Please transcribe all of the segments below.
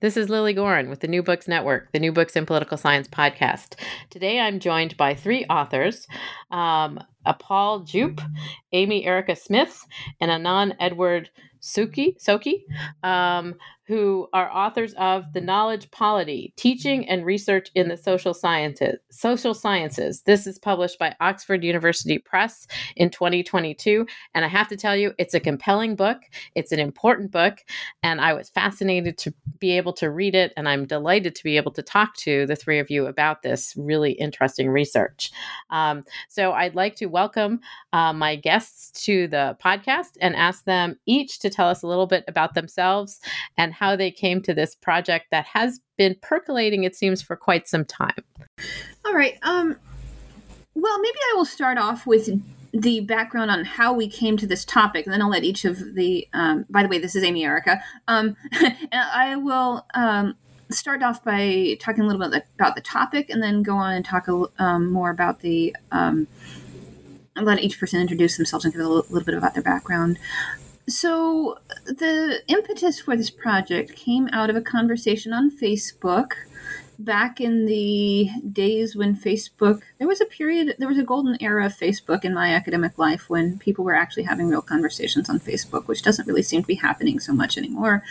This is Lily Gorin with the New Books Network, the New Books in Political Science podcast. Today I'm joined by three authors, Paul Jupe, Amy Erica Smith, and Anon Edward Sookie, who are authors of The Knowledge Polity: Teaching and Research in the Social Sciences. This is published by Oxford University Press in 2022, and I have to tell you, it's a compelling book. It's an important book, and I was fascinated to be able to read it, and I'm delighted to be able to talk to the three of you about this really interesting research. So I'd like to welcome my guests to the podcast and ask them each to tell us a little bit about themselves and how they came to this project that has been percolating, it seems, for quite some time. All right. Well, maybe I will start off with the background on how we came to this topic, and then I'll let each of the, by the way, this is Amy Erica. And I will start off by talking a little bit about the topic and then go on and talk more about the, I'll let each person introduce themselves and give a little bit about their background. So the impetus for this project came out of a conversation on Facebook back in the days when Facebook, there was a golden era of Facebook in my academic life when people were actually having real conversations on Facebook, which doesn't really seem to be happening so much anymore.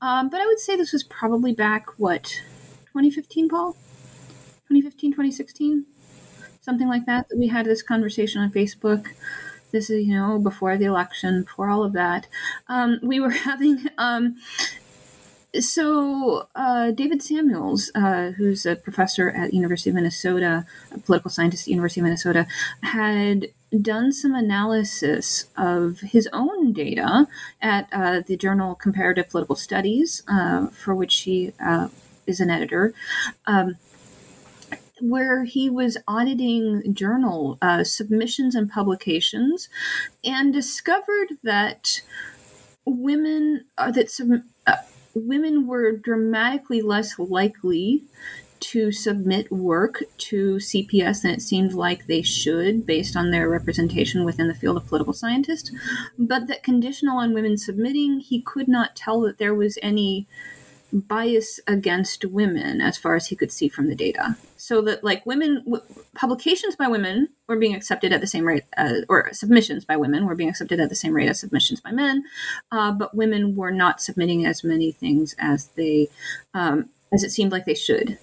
But I would say this was probably back, 2015, Paul? 2015, 2016? Something like that we had this conversation on Facebook. This is, before the election, before all of that. We were having, David Samuels, who's a professor at University of Minnesota, a political scientist at University of Minnesota, had done some analysis of his own data at the journal Comparative Political Studies, for which he is an editor, where he was auditing journal submissions and publications and discovered that women were dramatically less likely to submit work to CPS than it seemed like they should based on their representation within the field of political scientists, but that conditional on women submitting, he could not tell that there was any bias against women as far as he could see from the data. So that publications by women were being accepted at the same rate, or submissions by women were being accepted at the same rate as submissions by men, but women were not submitting as many things as they, as it seemed like they should.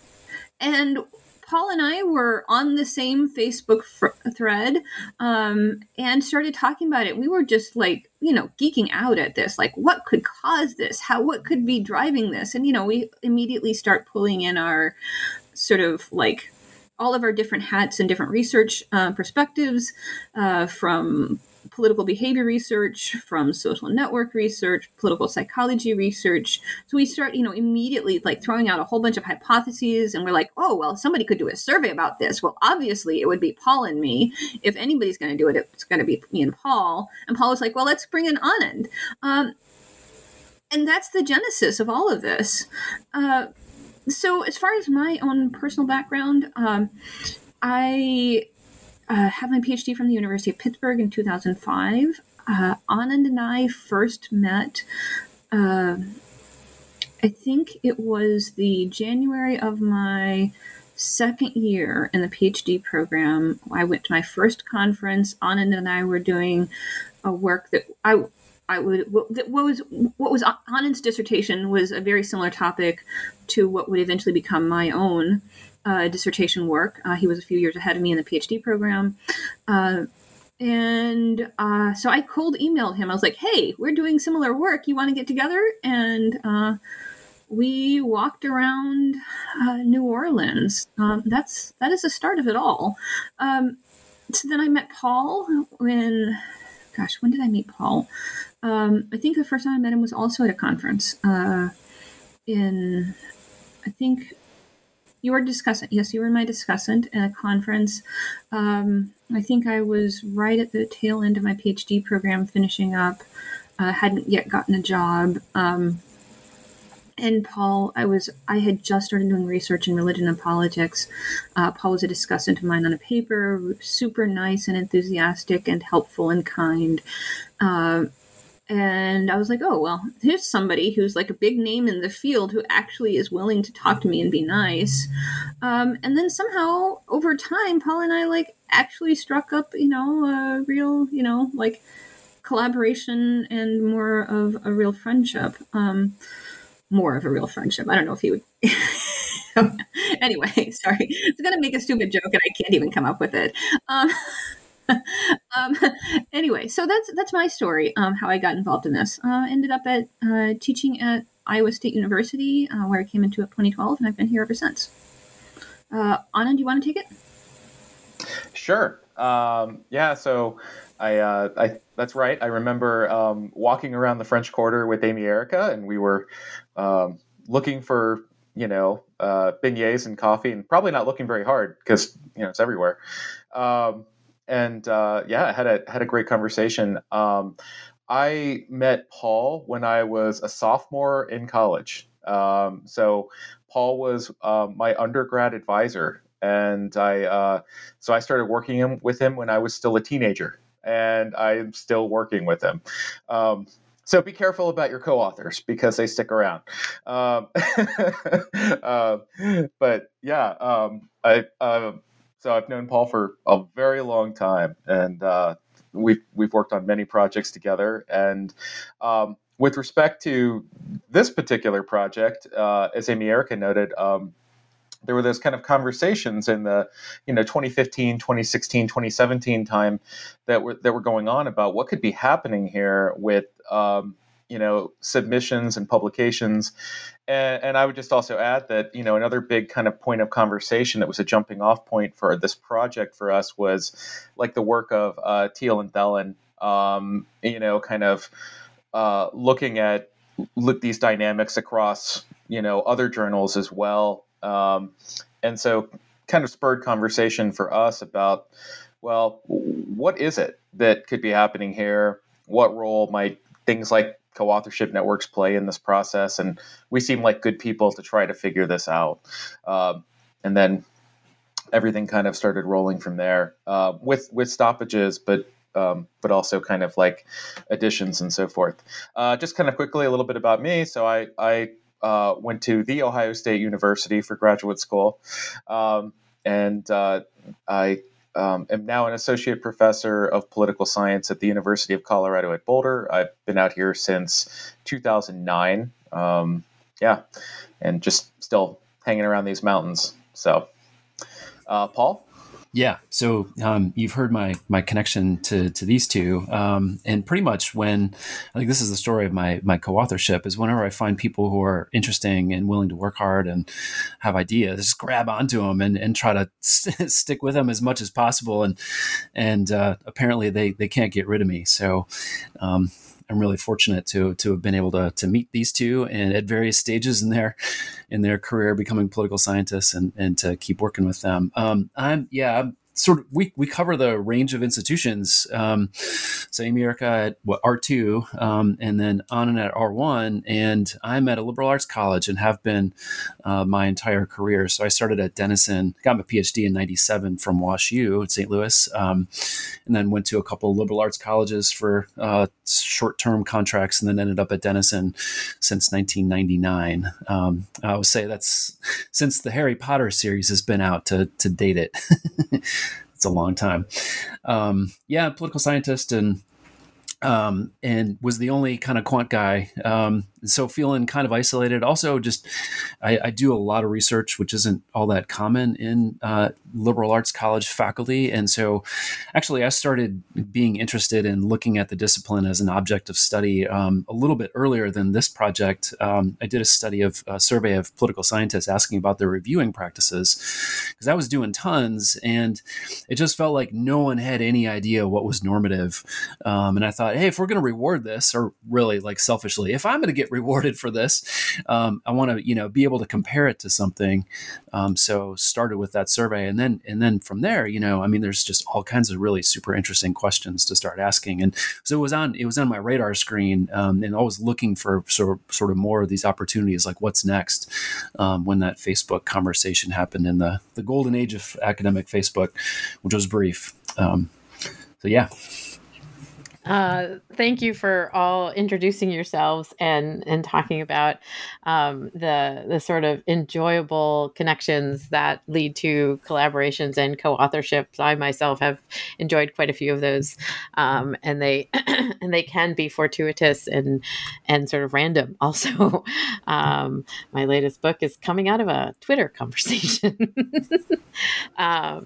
And Paul and I were on the same Facebook thread and started talking about it. We were just geeking out at this, what could cause this? What could be driving this? And, we immediately start pulling in our sort of all of our different hats and different research perspectives from political behavior research, from social network research, political psychology research. So we start, immediately throwing out a whole bunch of hypotheses, and we're like, oh, well, somebody could do a survey about this. Well, obviously it would be Paul and me. If anybody's going to do it, it's going to be me and Paul. And Paul was like, well, let's bring in Anand. And that's the genesis of all of this. So as far as my own personal background, I have my PhD from the University of Pittsburgh in 2005. Anand and I first met, I think it was the January of my second year in the PhD program. I went to my first conference. Anand and I were doing a work that what was Anand's dissertation was a very similar topic to what would eventually become my own dissertation work. He was a few years ahead of me in the PhD program. So I cold emailed him. I was like, hey, we're doing similar work. You want to get together? And we walked around New Orleans. That is the start of it all. So then I met Paul when did I meet Paul? I think the first time I met him was also at a conference I think you were a discussant. Yes, you were my discussant at a conference. I think I was right at the tail end of my PhD program, finishing up. Hadn't yet gotten a job. And Paul, I had just started doing research in religion and politics. Paul was a discussant of mine on a paper, super nice and enthusiastic and helpful and kind. And I was like, oh, well, here's somebody who's like a big name in the field who actually is willing to talk to me and be nice. And then somehow over time, Paul and I like actually struck up, a real, like collaboration and more of a real friendship. I don't know if he would. Anyway, sorry. It's going to make a stupid joke and I can't even come up with it. Anyway, so that's my story, how I got involved in this. Ended up at teaching at Iowa State University, where I came into it in 2012, and I've been here ever since. Anand, do you want to take it? Sure. So I that's right. I remember walking around the French Quarter with Amy Erica, and we were looking for, beignets and coffee, and probably not looking very hard because, it's everywhere. I had a great conversation. I met Paul when I was a sophomore in college. So Paul was my undergrad advisor, and I started working with him when I was still a teenager, and I'm still working with him. So be careful about your co-authors because they stick around. So I've known Paul for a very long time, and we've worked on many projects together. And with respect to this particular project, as Amy Erica noted, there were those kind of conversations in the 2015, 2016, 2017 time that were going on about what could be happening here with submissions and publications. And I would just also add that, another big kind of point of conversation that was a jumping off point for this project for us was like the work of Teal and Thelen, looking at these dynamics across, other journals as well. And so kind of spurred conversation for us about, well, what is it that could be happening here? What role might things like co-authorship networks play in this process? And we seem like good people to try to figure this out. And then everything kind of started rolling from there with stoppages, but also kind of like additions and so forth. Just kind of quickly, a little bit about me. So I went to The Ohio State University for graduate school. I am now an associate professor of political science at the University of Colorado at Boulder. I've been out here since 2009. And just still hanging around these mountains. So, Paul? Yeah. So you've heard my connection to these two. And pretty much when I think this is the story of my co-authorship is whenever I find people who are interesting and willing to work hard and have ideas, just grab onto them and try to stick with them as much as possible. And apparently they can't get rid of me. So I'm really fortunate to have been able to meet these two and at various stages in their career becoming political scientists and to keep working with them. I'm sort of we cover the range of institutions. So Amy Erica at R2, and then Anon at R1, and I'm at a liberal arts college and have been my entire career. So I started at Denison, got my PhD in 1997 from Wash U in St. Louis, and then went to a couple of liberal arts colleges for short-term contracts, and then ended up at Denison since 1999. I would say that's since the Harry Potter series has been out to date it. It's a long time. Political scientist and was the only kind of quant guy. So feeling kind of isolated. Also just, I do a lot of research, which isn't all that common in liberal arts college faculty. And so actually I started being interested in looking at the discipline as an object of study a little bit earlier than this project. I did a survey of political scientists asking about their reviewing practices, because I was doing tons and it just felt like no one had any idea what was normative. And I thought, hey, if we're going to reward this, or really like selfishly, if I'm going to get rewarded for this, I want to, be able to compare it to something. So started with that survey, and then from there, there's just all kinds of really super interesting questions to start asking. And so it was on my radar screen, and always looking for sort of more of these opportunities, like what's next, when that Facebook conversation happened in the golden age of academic Facebook, which was brief. So yeah. Thank you for all introducing yourselves and talking about the sort of enjoyable connections that lead to collaborations and co-authorships. I myself have enjoyed quite a few of those, and they and they can be fortuitous and sort of random. Also, my latest book is coming out of a Twitter conversation.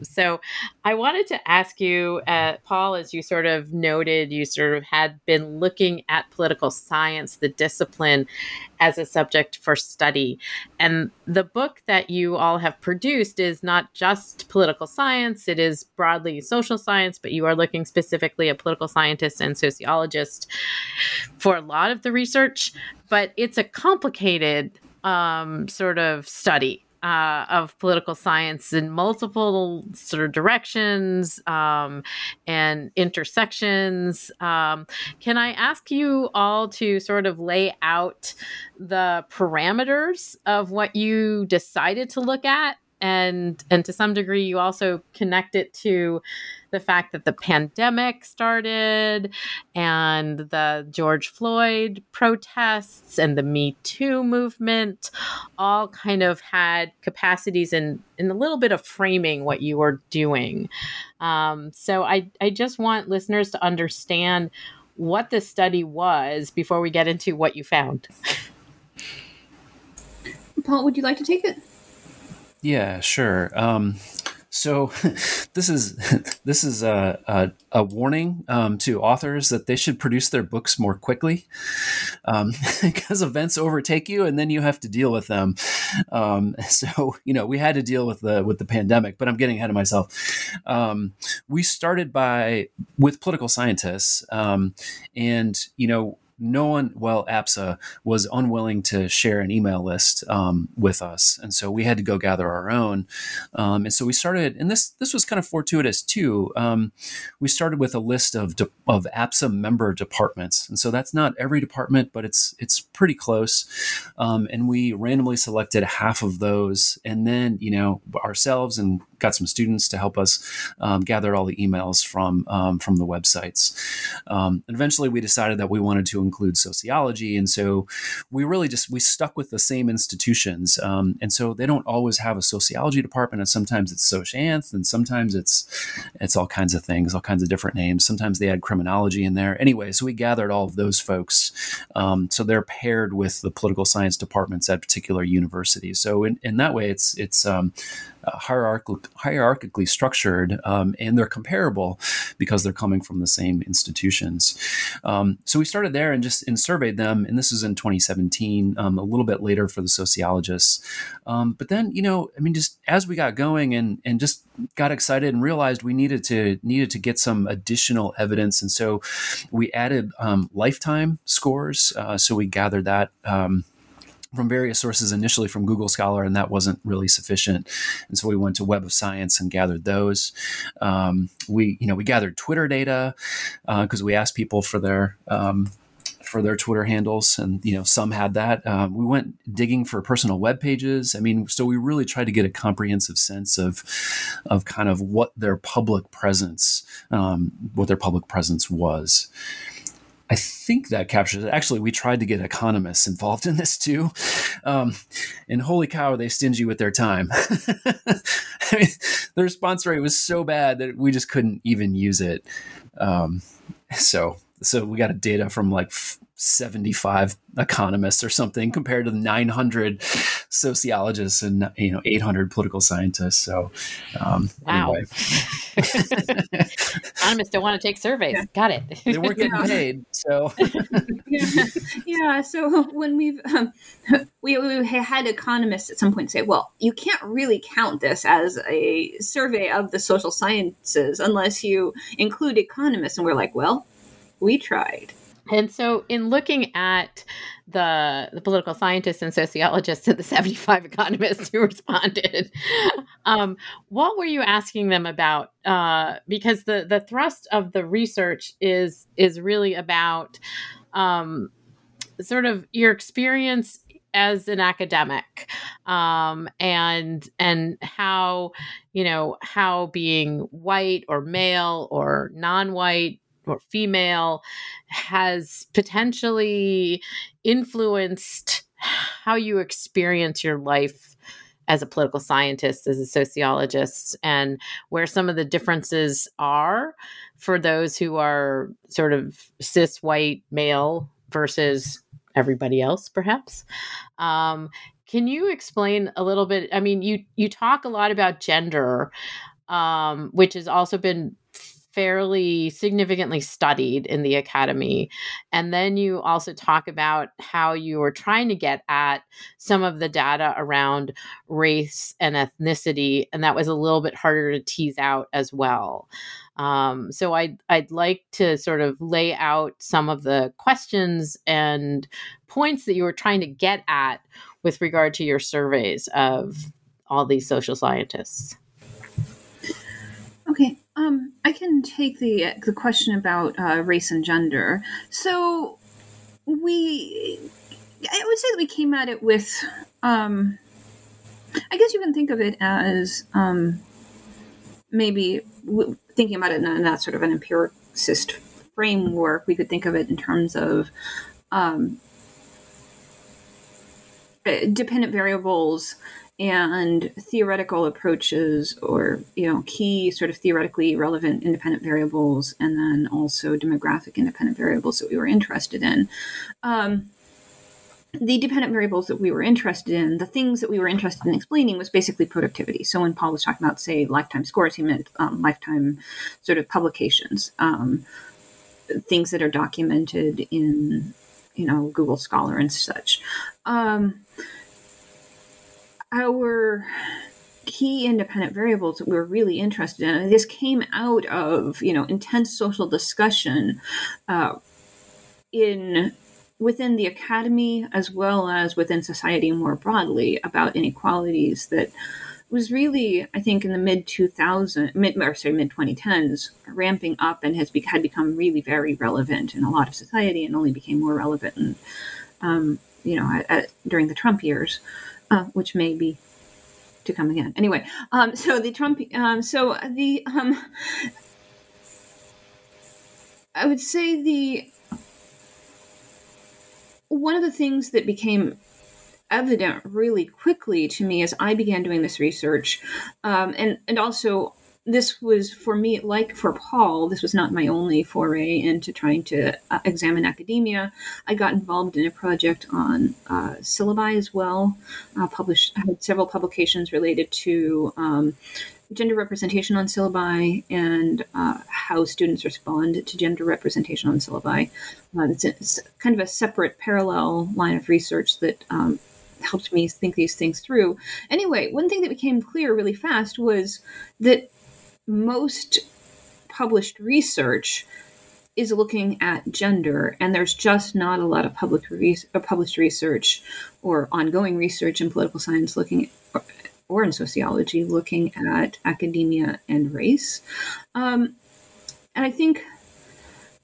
So I wanted to ask you, Paul, as you sort of noted, you sort of had been looking at political science, the discipline, as a subject for study. And the book that you all have produced is not just political science, it is broadly social science, but you are looking specifically at political scientists and sociologists for a lot of the research. But it's a complicated sort of study of political science in multiple sort of directions and intersections. Can I ask you all to sort of lay out the parameters of what you decided to look at? And to some degree, you also connect it to the fact that the pandemic started and the George Floyd protests and the Me Too movement all kind of had capacities in a little bit of framing what you were doing. So I just want listeners to understand what the study was before we get into what you found. Paul, would you like to take it? Yeah, sure. So this is a warning to authors that they should produce their books more quickly, because events overtake you and then you have to deal with them. So we had to deal with the pandemic, but I'm getting ahead of myself. We started with political scientists, and no one, APSA was unwilling to share an email list with us. And so we had to go gather our own. And so we started, and this was kind of fortuitous too. We started with a list of APSA member departments. And so that's not every department, but it's pretty close. And we randomly selected half of those. And then, ourselves and got some students to help us gather all the emails from the websites. And eventually we decided that we wanted to include sociology. And so we really we stuck with the same institutions. And so they don't always have a sociology department, and sometimes it's sociants, and sometimes it's all kinds of things, all kinds of different names. Sometimes they had criminology in there. Anyway, so we gathered all of those folks. So they're paired with the political science departments at particular universities. So in that way, it's hierarchically structured, and they're comparable because they're coming from the same institutions. So we started there and surveyed them. And this was in 2017, a little bit later for the sociologists. But then, just as we got going and just got excited and realized we needed to get some additional evidence. And so we added lifetime scores. So we gathered that from various sources, initially from Google Scholar, and that wasn't really sufficient. And so we went to Web of Science and gathered those. We gathered Twitter data because we asked people for their Twitter handles, and some had that. We went digging for personal web pages. So we really tried to get a comprehensive sense of kind of what their public presence was. I think that captures it. Actually, we tried to get economists involved in this too. And holy cow, are they stingy with their time. The response rate was so bad that we just couldn't even use it. So we got data from like 75 economists or something compared to the 900 sociologists and 800 political scientists. So, wow. Anyway. Economists don't want to take surveys. Yeah. Got it. They weren't getting paid. So, yeah. So when we had economists at some point say, well, you can't really count this as a survey of the social sciences unless you include economists. And we're like, well, we tried. And so in looking at the political scientists and sociologists and the 75 economists who responded, what were you asking them about? Because the thrust of the research is really about sort of your experience as an academic, and how being white or male or non-white or female has potentially influenced how you experience your life as a political scientist, as a sociologist, and where some of the differences are for those who are sort of cis white male versus everybody else, perhaps. Can you explain a little bit? You talk a lot about gender, which has also been fairly significantly studied in the academy. And then you also talk about how you were trying to get at some of the data around race and ethnicity, and that was a little bit harder to tease out as well. So I'd like to sort of lay out some of the questions and points that you were trying to get at with regard to your surveys of all these social scientists. Okay. I can take the question about race and gender. So I would say that we came at it with, I guess you can think of it as maybe thinking about it in that sort of an empiricist framework. We could think of it in terms of dependent variables and theoretical approaches, or key sort of theoretically relevant independent variables, and then also demographic independent variables that we were interested in. The dependent variables that we were interested in, the things that we were interested in explaining, was basically productivity. So when Paul was talking about, say, lifetime scores, he meant lifetime sort of publications, things that are documented in Google Scholar and such. Our key independent variables that we were really interested in, and this came out of, intense social discussion within the academy as well as within society more broadly about inequalities that was really, I think, in the mid-2010s, ramping up and had become really very relevant in a lot of society, and only became more relevant in, during the Trump years. Which may be to come again. Anyway, I would say one of the things that became evident really quickly to me as I began doing this research, and also this was for me, like for Paul, this was not my only foray into trying to examine academia. I got involved in a project on syllabi as well. I had several publications related to gender representation on syllabi and how students respond to gender representation on syllabi. It's kind of a separate parallel line of research that helped me think these things through. Anyway, one thing that became clear really fast was that most published research is looking at gender, and there's just not a lot of published research or ongoing research in political science looking at, or in sociology looking at, academia and race. And I think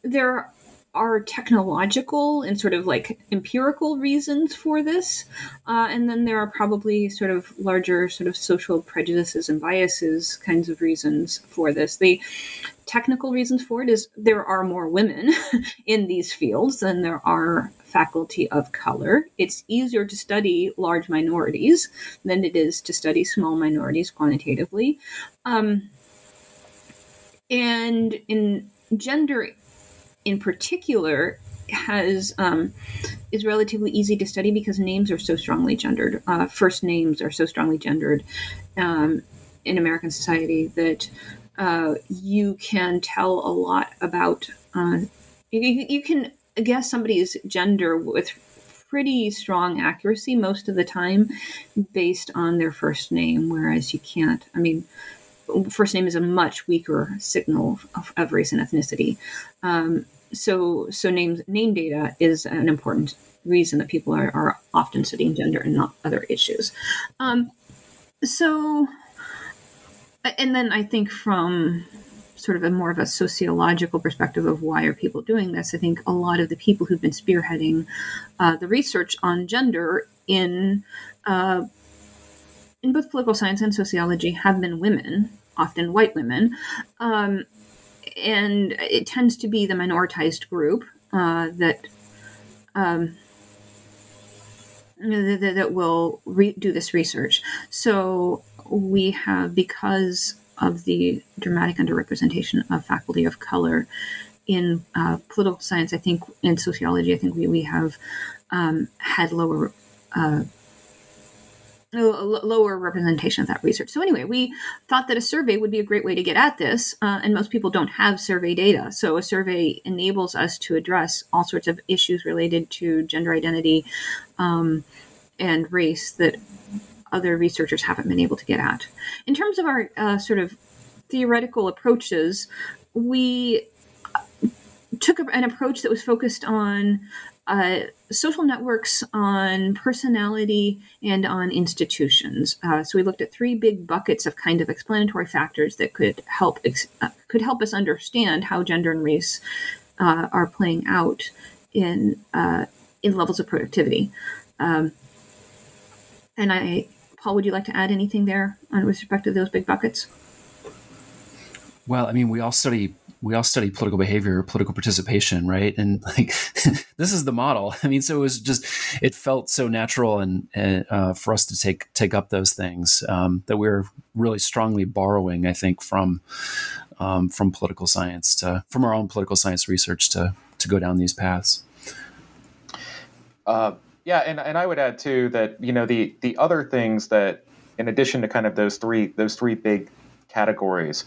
there are technological and sort of like empirical reasons for this. And then there are probably sort of larger sort of social prejudices and biases kinds of reasons for this. The technical reasons for it is there are more women in these fields than there are faculty of color. It's easier to study large minorities than it is to study small minorities quantitatively. And in gender in particular is relatively easy to study because names are so strongly gendered. First names are so strongly gendered in American society that you can tell a lot about, you can guess somebody's gender with pretty strong accuracy most of the time based on their first name, whereas you can't, first name is a much weaker signal of race and ethnicity. So name data is an important reason that people are often studying gender and not other issues. And then I think from sort of a more of a sociological perspective of why are people doing this, I think a lot of the people who've been spearheading the research on gender in both political science and sociology have been women, often white women. And it tends to be the minoritized group that will do this research. So we have, because of the dramatic underrepresentation of faculty of color in political science, I think, and sociology, I think we have had lower representation of that research. So anyway, we thought that a survey would be a great way to get at this, and most people don't have survey data. So a survey enables us to address all sorts of issues related to gender identity and race that other researchers haven't been able to get at. In terms of our sort of theoretical approaches, we took an approach that was focused on social networks, on personality, and on institutions. So we looked at three big buckets of kind of explanatory factors that could help us understand how gender and race are playing out in levels of productivity. Paul, would you like to add anything there with respect to those big buckets? Well, we all study political behavior, political participation, right? And like, this is the model. So it was just, it felt so natural and for us to take up those things that we're really strongly borrowing, I think, from political science from our own political science research to go down these paths. Yeah, and I would add too that the other things that, in addition to kind of those three big categories,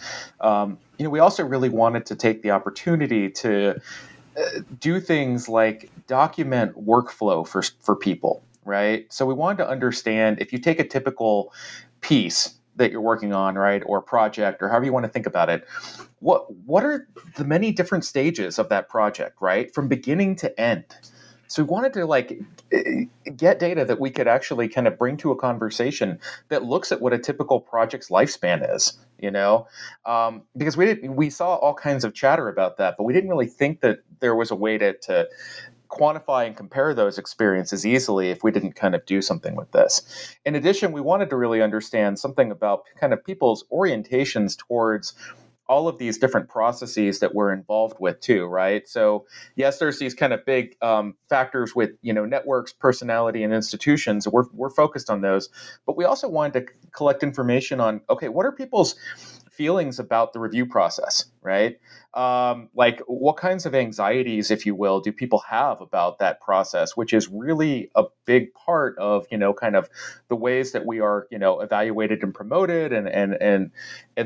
we also really wanted to take the opportunity to do things like document workflow for people, right? So we wanted to understand if you take a typical piece that you're working on, right, or project, or however you want to think about it, what are the many different stages of that project, right, from beginning to end. So we wanted to get data that we could actually kind of bring to a conversation that looks at what a typical project's lifespan is, because we saw all kinds of chatter about that, but we didn't really think that there was a way to quantify and compare those experiences easily if we didn't kind of do something with this. In addition, we wanted to really understand something about kind of people's orientations towards all of these different processes that we're involved with too, right? So yes, there's these kind of big factors with networks, personality, and institutions. We're focused on those, but we also wanted to collect information on, okay, what are people's feelings about the review process, right? What kinds of anxieties, if you will, do people have about that process, which is really a big part of kind of the ways that we are evaluated and promoted, and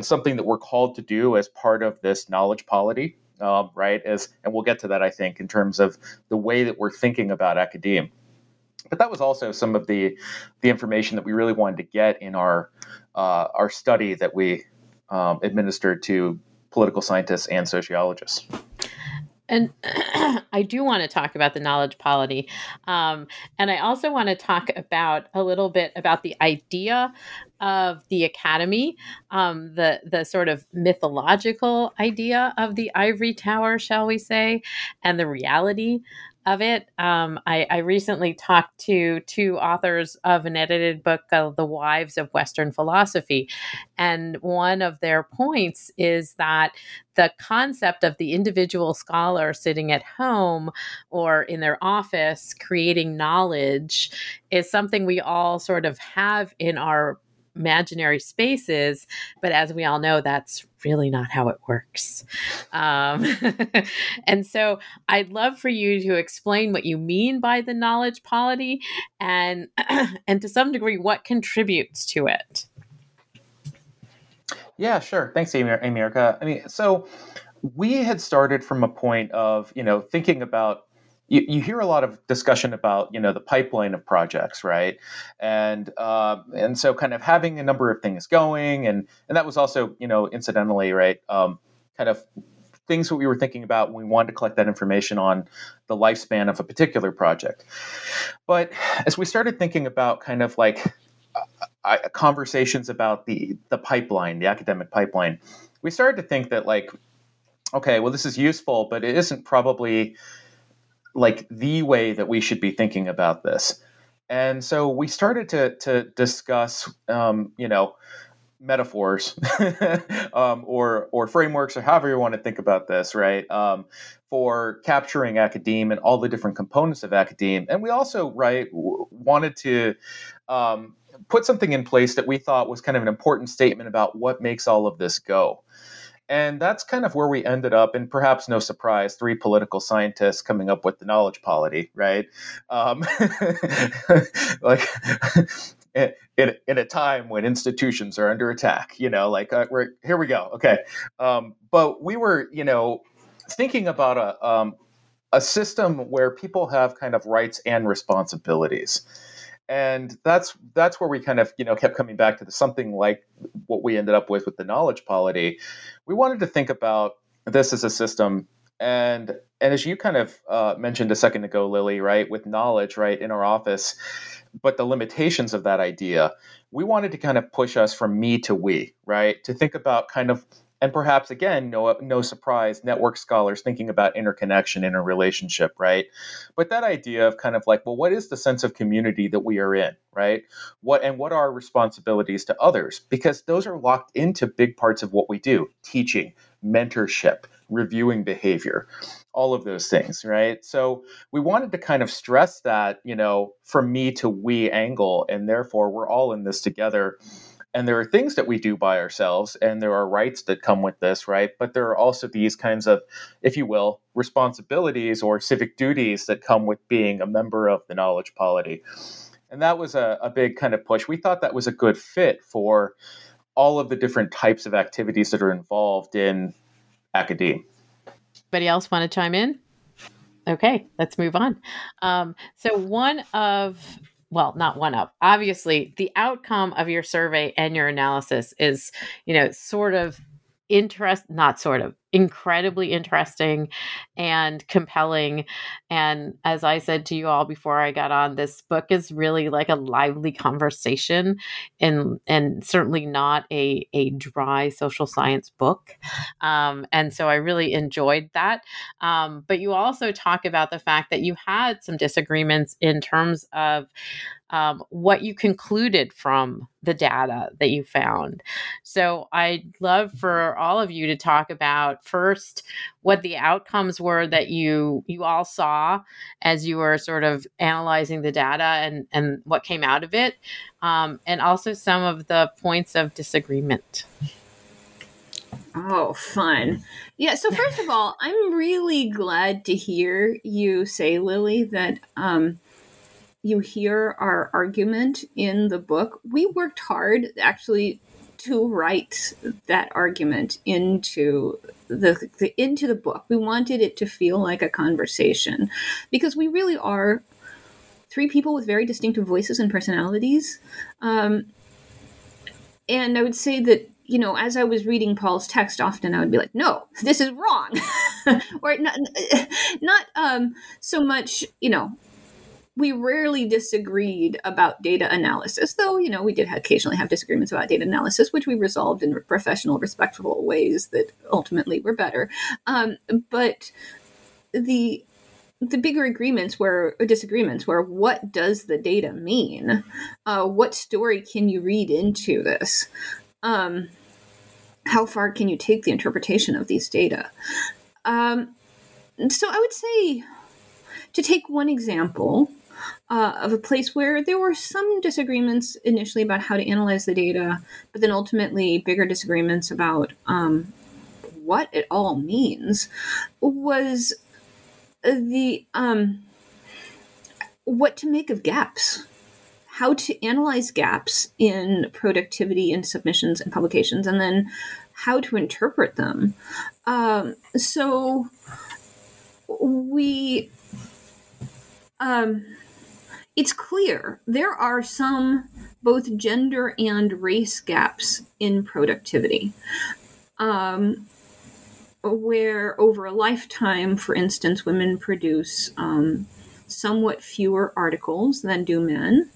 something that we're called to do as part of this knowledge polity, right? And we'll get to that, I think, in terms of the way that we're thinking about academia. But that was also some of the information that we really wanted to get in our study that we administered to political scientists and sociologists. And I do want to talk about the knowledge polity. And I also want to talk about a little bit about the idea of the academy, the sort of mythological idea of the ivory tower, shall we say, and the reality of it. I recently talked to two authors of an edited book called The Wives of Western Philosophy. And one of their points is that the concept of the individual scholar sitting at home or in their office creating knowledge is something we all sort of have in our imaginary spaces. But as we all know, that's really not how it works. And so I'd love for you to explain what you mean by the knowledge polity and to some degree, what contributes to it. Yeah, sure. Thanks, Amy Erica. I mean, so we had started from a point of, thinking about you hear a lot of discussion about, the pipeline of projects, right? And so kind of having a number of things going, and that was also, incidentally, right, kind of things that we were thinking about when we wanted to collect that information on the lifespan of a particular project. But as we started thinking about kind of like conversations about the pipeline, the academic pipeline, we started to think that like, okay, well, this is useful, but it isn't probably like the way that we should be thinking about this. And so we started to discuss, metaphors or frameworks or however you want to think about this, right, for capturing academe and all the different components of academe. And we also, right, wanted to put something in place that we thought was kind of an important statement about what makes all of this go. And that's kind of where we ended up, and perhaps no surprise, three political scientists coming up with the knowledge polity, right? Like in a time when institutions are under attack, here we go, okay. But we were, thinking about a system where people have kind of rights and responsibilities. And that's where we kind of, kept coming back to something like what we ended up with the knowledge polity. We wanted to think about this as a system. And as you kind of mentioned a second ago, Lily, right, with knowledge, right, in our office, but the limitations of that idea, we wanted to kind of push us from me to we, right, to think about kind of, and perhaps, again, no surprise, network scholars thinking about interconnection, interrelationship, right? But that idea of kind of like, well, what is the sense of community that we are in, right? What are our responsibilities to others? Because those are locked into big parts of what we do, teaching, mentorship, reviewing behavior, all of those things, right? So we wanted to kind of stress that, from me to we angle, and therefore we're all in this together. And there are things that we do by ourselves, and there are rights that come with this, right? But there are also these kinds of, if you will, responsibilities or civic duties that come with being a member of the knowledge polity. And that was a big kind of push. We thought that was a good fit for all of the different types of activities that are involved in academia. Anybody else want to chime in? Okay, let's move on. So obviously the outcome of your survey and your analysis is, incredibly interesting and compelling. And as I said to you all before I got on, this book is really like a lively conversation and certainly not a dry social science book. And so I really enjoyed that. But you also talk about the fact that you had some disagreements in terms of what you concluded from the data that you found. So I'd love for all of you to talk about first what the outcomes were that you all saw as you were sort of analyzing the data and what came out of it, and also some of the points of disagreement. Oh, fun. Yeah. So first of all, I'm really glad to hear you say, Lily, that you hear our argument in the book. We worked hard, actually, to write that argument into the book. We wanted it to feel like a conversation, because we really are three people with very distinctive voices and personalities. And I would say that, as I was reading Paul's text, often I would be like, no, this is wrong. or not so much, we rarely disagreed about data analysis, though, we did occasionally have disagreements about data analysis, which we resolved in professional, respectful ways that ultimately were better. But the bigger agreements were, or disagreements were, what does the data mean? What story can you read into this? How far can you take the interpretation of these data? So I would say, to take one example of a place where there were some disagreements initially about how to analyze the data, but then ultimately bigger disagreements about what it all means, was the what to make of gaps, how to analyze gaps in productivity and submissions and publications, and then how to interpret them. So we... it's clear there are some both gender and race gaps in productivity, where over a lifetime, for instance, women produce somewhat fewer articles than do men.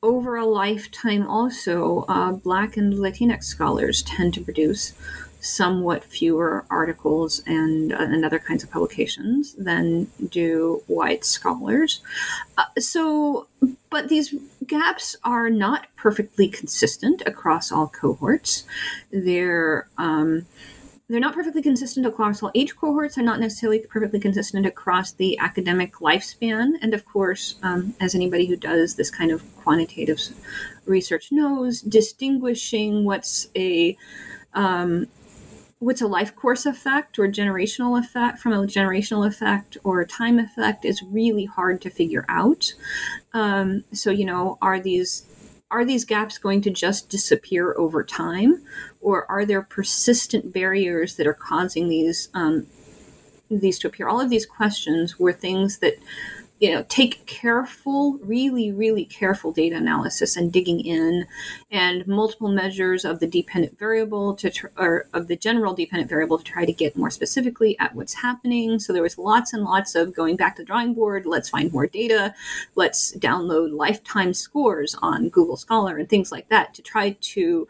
Over a lifetime also, Black and Latinx scholars tend to produce somewhat fewer articles and other kinds of publications than do white scholars. But these gaps are not perfectly consistent across all cohorts. They're not perfectly consistent across all age cohorts. They're not necessarily perfectly consistent across the academic lifespan. And of course, as anybody who does this kind of quantitative research knows, distinguishing what's a life course effect or generational effect from a generational effect or time effect is really hard to figure out. Are these gaps going to just disappear over time, or are there persistent barriers that are causing these to appear? All of these questions were things that take careful, really, really careful data analysis and digging in, and multiple measures of the dependent variable of the general dependent variable to try to get more specifically at what's happening. So there was lots and lots of going back to the drawing board. Let's find more data. Let's download lifetime scores on Google Scholar and things like that to try to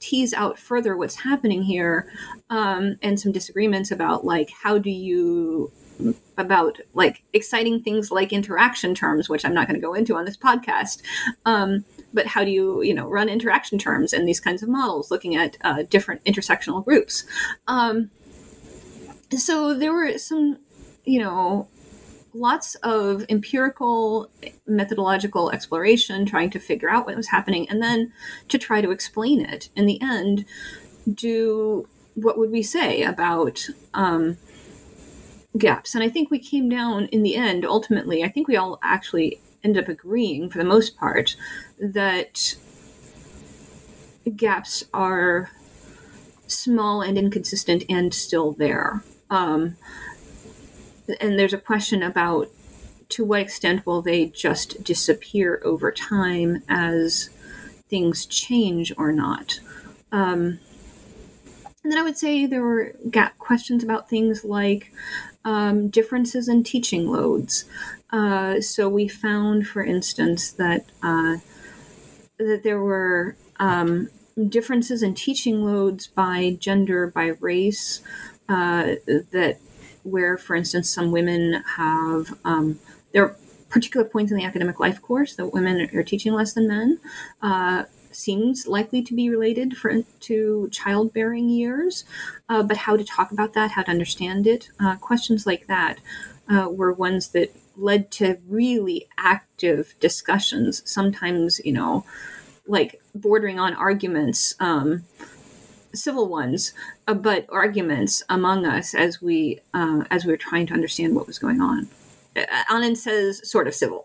tease out further what's happening here, and some disagreements about about exciting things like interaction terms, which I'm not going to go into on this podcast. But how do you run interaction terms and these kinds of models, looking at different intersectional groups. So there were some, lots of empirical methodological exploration, trying to figure out what was happening and then to try to explain it. In the end, what would we say about, gaps. And I think we came down in the end, ultimately, I think we all actually ended up agreeing for the most part that gaps are small and inconsistent and still there. And there's a question about to what extent will they just disappear over time as things change or not. And then I would say there were gap questions about things like differences in teaching loads. So we found, for instance, that there were differences in teaching loads by gender, by race, where, for instance, some women have there are particular points in the academic life course that women are teaching less than men. Seems likely to be related to childbearing years, but how to talk about that, how to understand it, questions like that were ones that led to really active discussions, sometimes, bordering on arguments, civil ones, but arguments among us as we were trying to understand what was going on. Anon says sort of civil.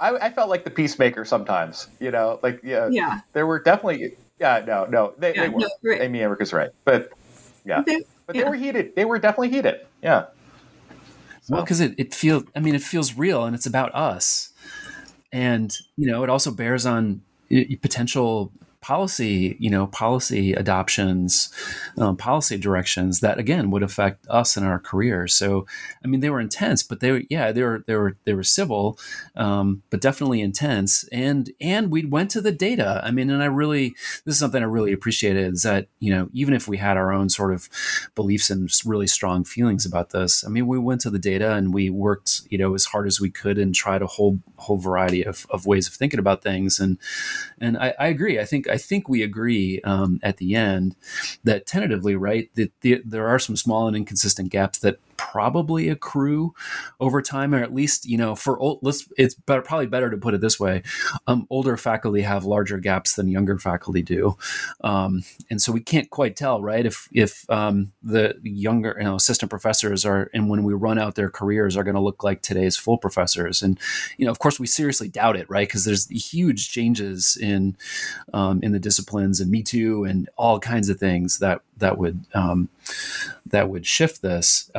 I felt like the peacemaker sometimes, you know, like, yeah. There were definitely, they were. No, right. Amy Erica's right. But yeah, they were heated. They were definitely heated. Yeah. So. Well, because it feels real, and it's about us. And, you know, it also bears on potential policy, you know, policy adoptions, policy directions that again would affect us and our careers. So, I mean, they were intense, but they were civil, but definitely intense. And we went to the data. I mean, and this is something I really appreciated, is that, you know, even if we had our own sort of beliefs and really strong feelings about this, I mean, we went to the data and we worked, you know, as hard as we could and tried a whole variety of ways of thinking about things. And I agree. I think we agree at the end that tentatively, right, that there are some small and inconsistent gaps that probably accrue over time, or at least, you know, probably better to put it this way. Older faculty have larger gaps than younger faculty do. And so we can't quite tell, right, if the younger, you know, assistant professors when we run out their careers are going to look like today's full professors. And, you know, of course we seriously doubt it, right? Cause there's huge changes in the disciplines and Me Too and all kinds of things that would shift this.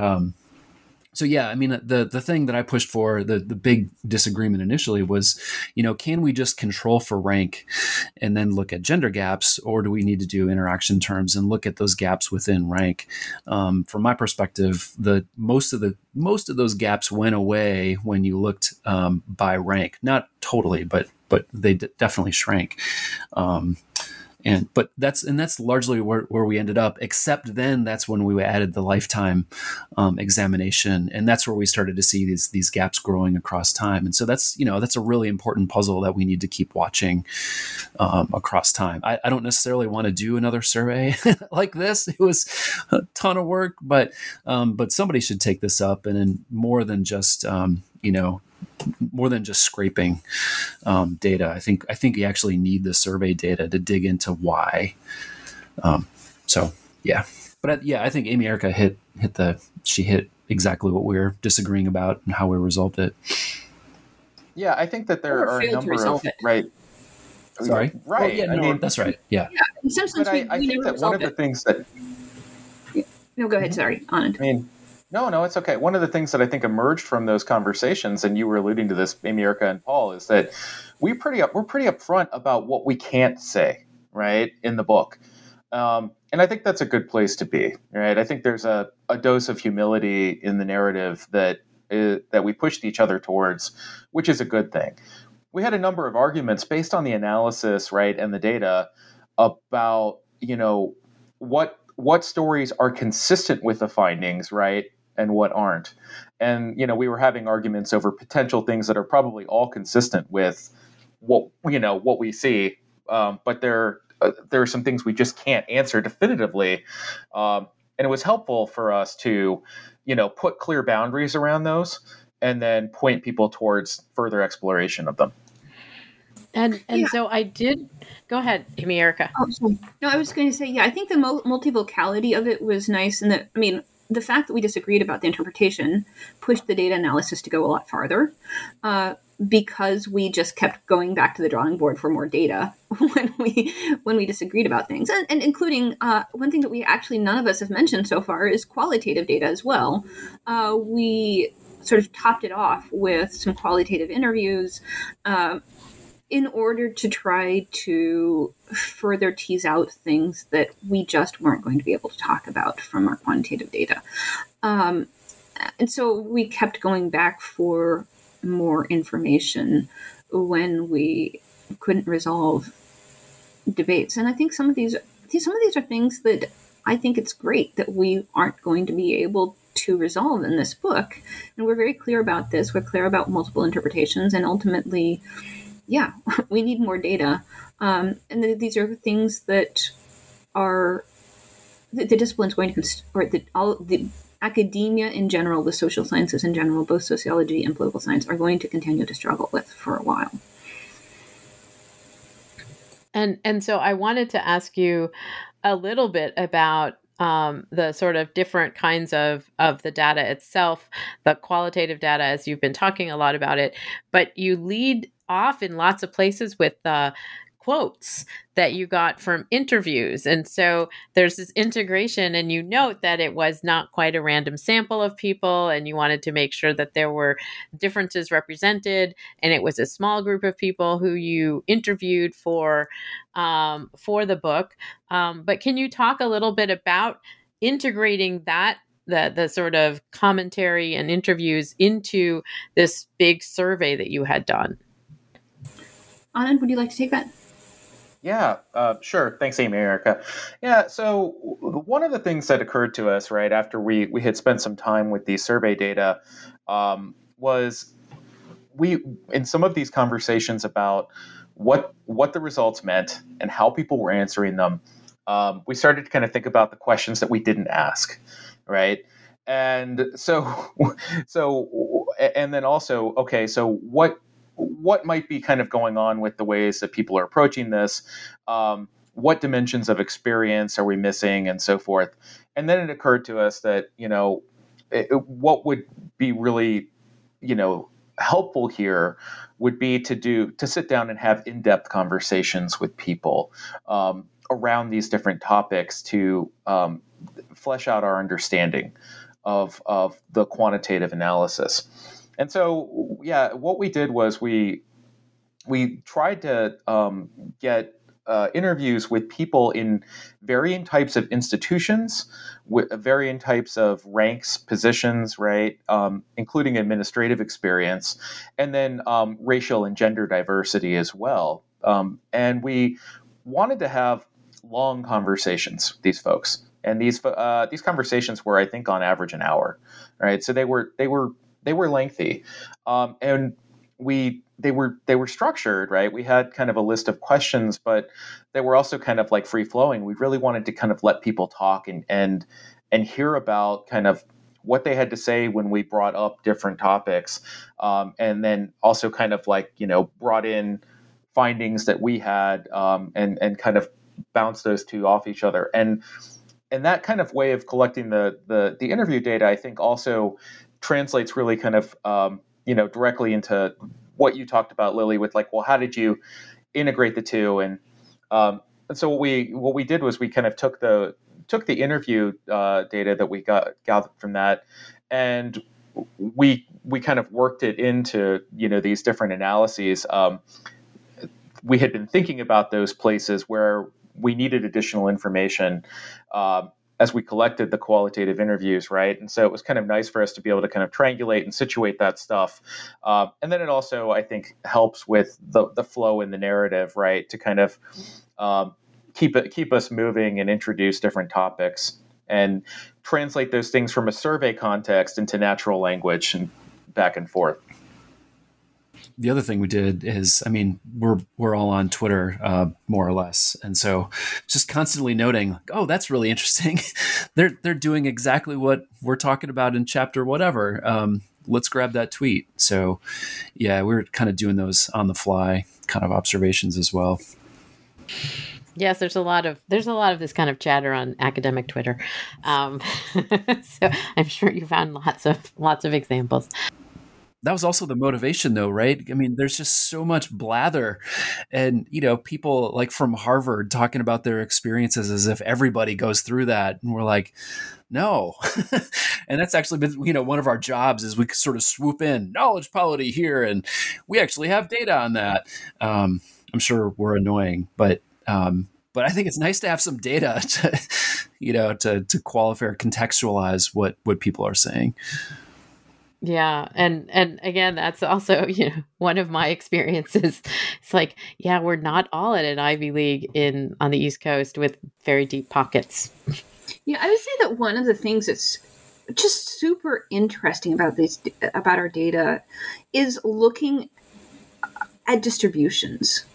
So yeah, I mean, the thing that I pushed for, the big disagreement initially was, you know, can we just control for rank and then look at gender gaps, or do we need to do interaction terms and look at those gaps within rank? From my perspective, most of those gaps went away when you looked by rank, not totally, but they definitely shrank. But that's largely where we ended up, except then that's when we added the lifetime examination. And that's where we started to see these gaps growing across time. And so that's, you know, that's a really important puzzle that we need to keep watching across time. I don't necessarily want to do another survey like this. It was a ton of work, but somebody should take this up. And then more than just scraping data. I think you actually need the survey data to dig into why. I think Amy Erica hit exactly what we were disagreeing about and how we resolved it. Yeah, I think that there are a number of it. Right. Sorry. Right. Well, yeah, that's right. Yeah. Yeah. Sometimes I think that one of the things that. No, go ahead. Sorry, Anand. I mean. No, it's okay. One of the things that I think emerged from those conversations, and you were alluding to this, Amy Erica and Paul, is that we're pretty upfront about what we can't say, right, in the book. And I think that's a good place to be, right? I think there's a dose of humility in the narrative that we pushed each other towards, which is a good thing. We had a number of arguments based on the analysis, right, and the data about, you know, what stories are consistent with the findings, right, and what aren't. And, you know, we were having arguments over potential things that are probably all consistent with what we see. But there are some things we just can't answer definitively. And it was helpful for us to, you know, put clear boundaries around those and then point people towards further exploration of them. So I did go ahead, Amy Erica. Oh, no, I was going to say, yeah, I think the multivocality of it was nice. And that, I mean, the fact that we disagreed about the interpretation pushed the data analysis to go a lot farther because we just kept going back to the drawing board for more data when we disagreed about things. And including one thing that we actually none of us have mentioned so far is qualitative data as well. We sort of topped it off with some qualitative interviews, in order to try to further tease out things that we just weren't going to be able to talk about from our quantitative data. And so we kept going back for more information when we couldn't resolve debates. And I think some of these are things that I think it's great that we aren't going to be able to resolve in this book. And we're very clear about this. We're clear about multiple interpretations. And ultimately, yeah, we need more data. And these are things that are the discipline's going to, academia in general, the social sciences in general, both sociology and political science, are going to continue to struggle with for a while. And so I wanted to ask you a little bit about the sort of different kinds of the data itself, the qualitative data, as you've been talking a lot about it, but you lead off in lots of places with quotes that you got from interviews. And so there's this integration, and you note that it was not quite a random sample of people, and you wanted to make sure that there were differences represented, and it was a small group of people who you interviewed for the book. But can you talk a little bit about integrating that, the sort of commentary and interviews, into this big survey that you had done? Anand, would you like to take that? Yeah, sure. Thanks, Amy and Erica. Yeah, so one of the things that occurred to us right after we had spent some time with the survey data was we, in some of these conversations about what the results meant and how people were answering them, we started to kind of think about the questions that we didn't ask, right? And so and then also, okay, so what might be kind of going on with the ways that people are approaching this? What dimensions of experience are we missing, and so forth? And then it occurred to us that, you know, what would be really, you know, helpful here would be to sit down and have in-depth conversations with people around these different topics to flesh out our understanding of the quantitative analysis. And so, yeah, what we did was we tried to get interviews with people in varying types of institutions, with varying types of ranks, positions, right, including administrative experience, and then racial and gender diversity as well. And we wanted to have long conversations with these folks, and these conversations were, I think, on average an hour, right? So they were lengthy, and they were structured, right? We had kind of a list of questions, but they were also kind of like free flowing. We really wanted to kind of let people talk and hear about kind of what they had to say when we brought up different topics, and then also kind of like, you know, brought in findings that we had, and kind of bounced those two off each other. And that kind of way of collecting the interview data, I think, also translates really kind of, you know, directly into what you talked about, Lily, with like, well, how did you integrate the two? And so what we did was we kind of took the interview data that we gathered from that, and we kind of worked it into, you know, these different analyses. We had been thinking about those places where we needed additional information, as we collected the qualitative interviews, right? And so it was kind of nice for us to be able to kind of triangulate and situate that stuff. And then it also, I think, helps with the flow in the narrative, right? To kind of keep us moving and introduce different topics and translate those things from a survey context into natural language and back and forth. The other thing we did is, I mean, we're all on Twitter, more or less. And so just constantly noting, like, oh, that's really interesting. They're doing exactly what we're talking about in chapter whatever. Let's grab that tweet. So yeah, we were kind of doing those on the fly kind of observations as well. Yes, there's a lot of this kind of chatter on academic Twitter. So I'm sure you found lots of examples. That was also the motivation, though, right? I mean, there's just so much blather, and, you know, people like from Harvard talking about their experiences as if everybody goes through that. And we're like, no. And that's actually been, you know, one of our jobs is we sort of swoop in knowledge polity here, and we actually have data on that. I'm sure we're annoying, but I think it's nice to have some data to, you know, to qualify or contextualize what people are saying. Yeah. And again, that's also, you know, one of my experiences. It's like, yeah, we're not all at an Ivy League on the East Coast with very deep pockets. Yeah, I would say that one of the things that's just super interesting about these, about our data, is looking at distributions.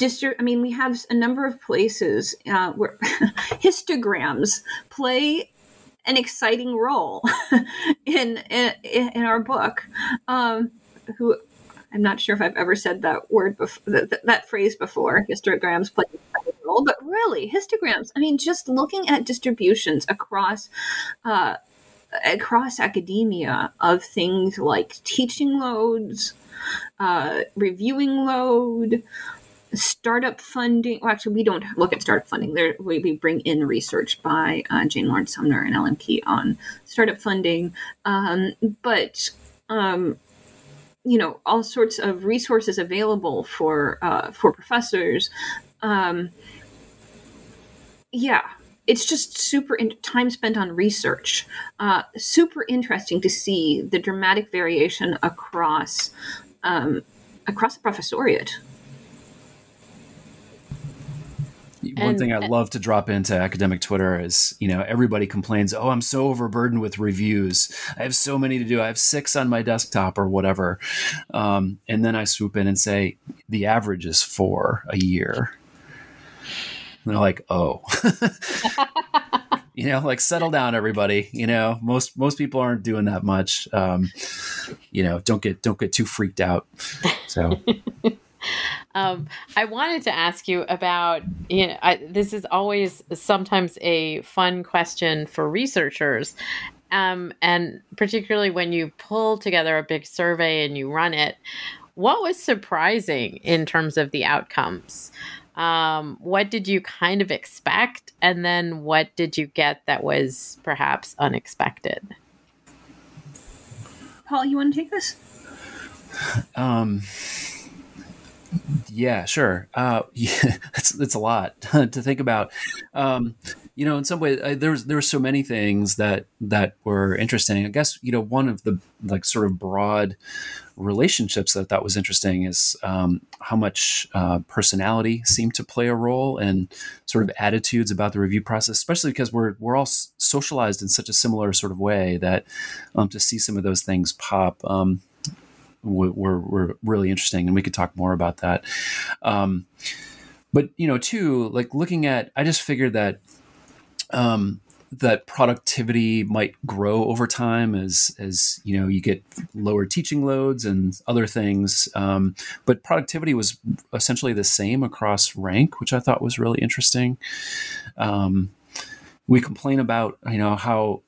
I mean, we have a number of places where histograms play an exciting role in our book. Who I'm not sure if I've ever said that word that phrase before. Histograms play an exciting role, but really, histograms. I mean, just looking at distributions across academia of things like teaching loads, reviewing load, startup funding. Well, actually, we don't look at startup funding. There, we bring in research by Jane Lawrence Sumner and Ellen Key on startup funding. You know, all sorts of resources available for professors. It's just time spent on research. Super interesting to see the dramatic variation across the professoriate. One thing I love to drop into academic Twitter is, you know, everybody complains, oh, I'm so overburdened with reviews. I have so many to do. I have 6 on my desktop or whatever. And then I swoop in and say, the average is 4 a year. And they're like, oh, you know, like, settle down, everybody. You know, most people aren't doing that much. You know, don't get too freaked out. So. I wanted to ask you about, you know, this is always sometimes a fun question for researchers, and particularly when you pull together a big survey and you run it. What was surprising in terms of the outcomes? What did you kind of expect? And then what did you get that was perhaps unexpected? Paul, you want to take this? Yeah, sure. It's a lot to think about. You know, in some ways, there were so many things that were interesting. I guess, you know, one of the, like, sort of broad relationships that I thought was interesting is how much personality seemed to play a role, and sort of attitudes about the review process, especially because we're all socialized in such a similar sort of way that to see some of those things pop were really interesting, and we could talk more about that. But, you know, too, like, looking at, I just figured that that productivity might grow over time as you know, you get lower teaching loads and other things. But productivity was essentially the same across rank, which I thought was really interesting. We complain about, you know, how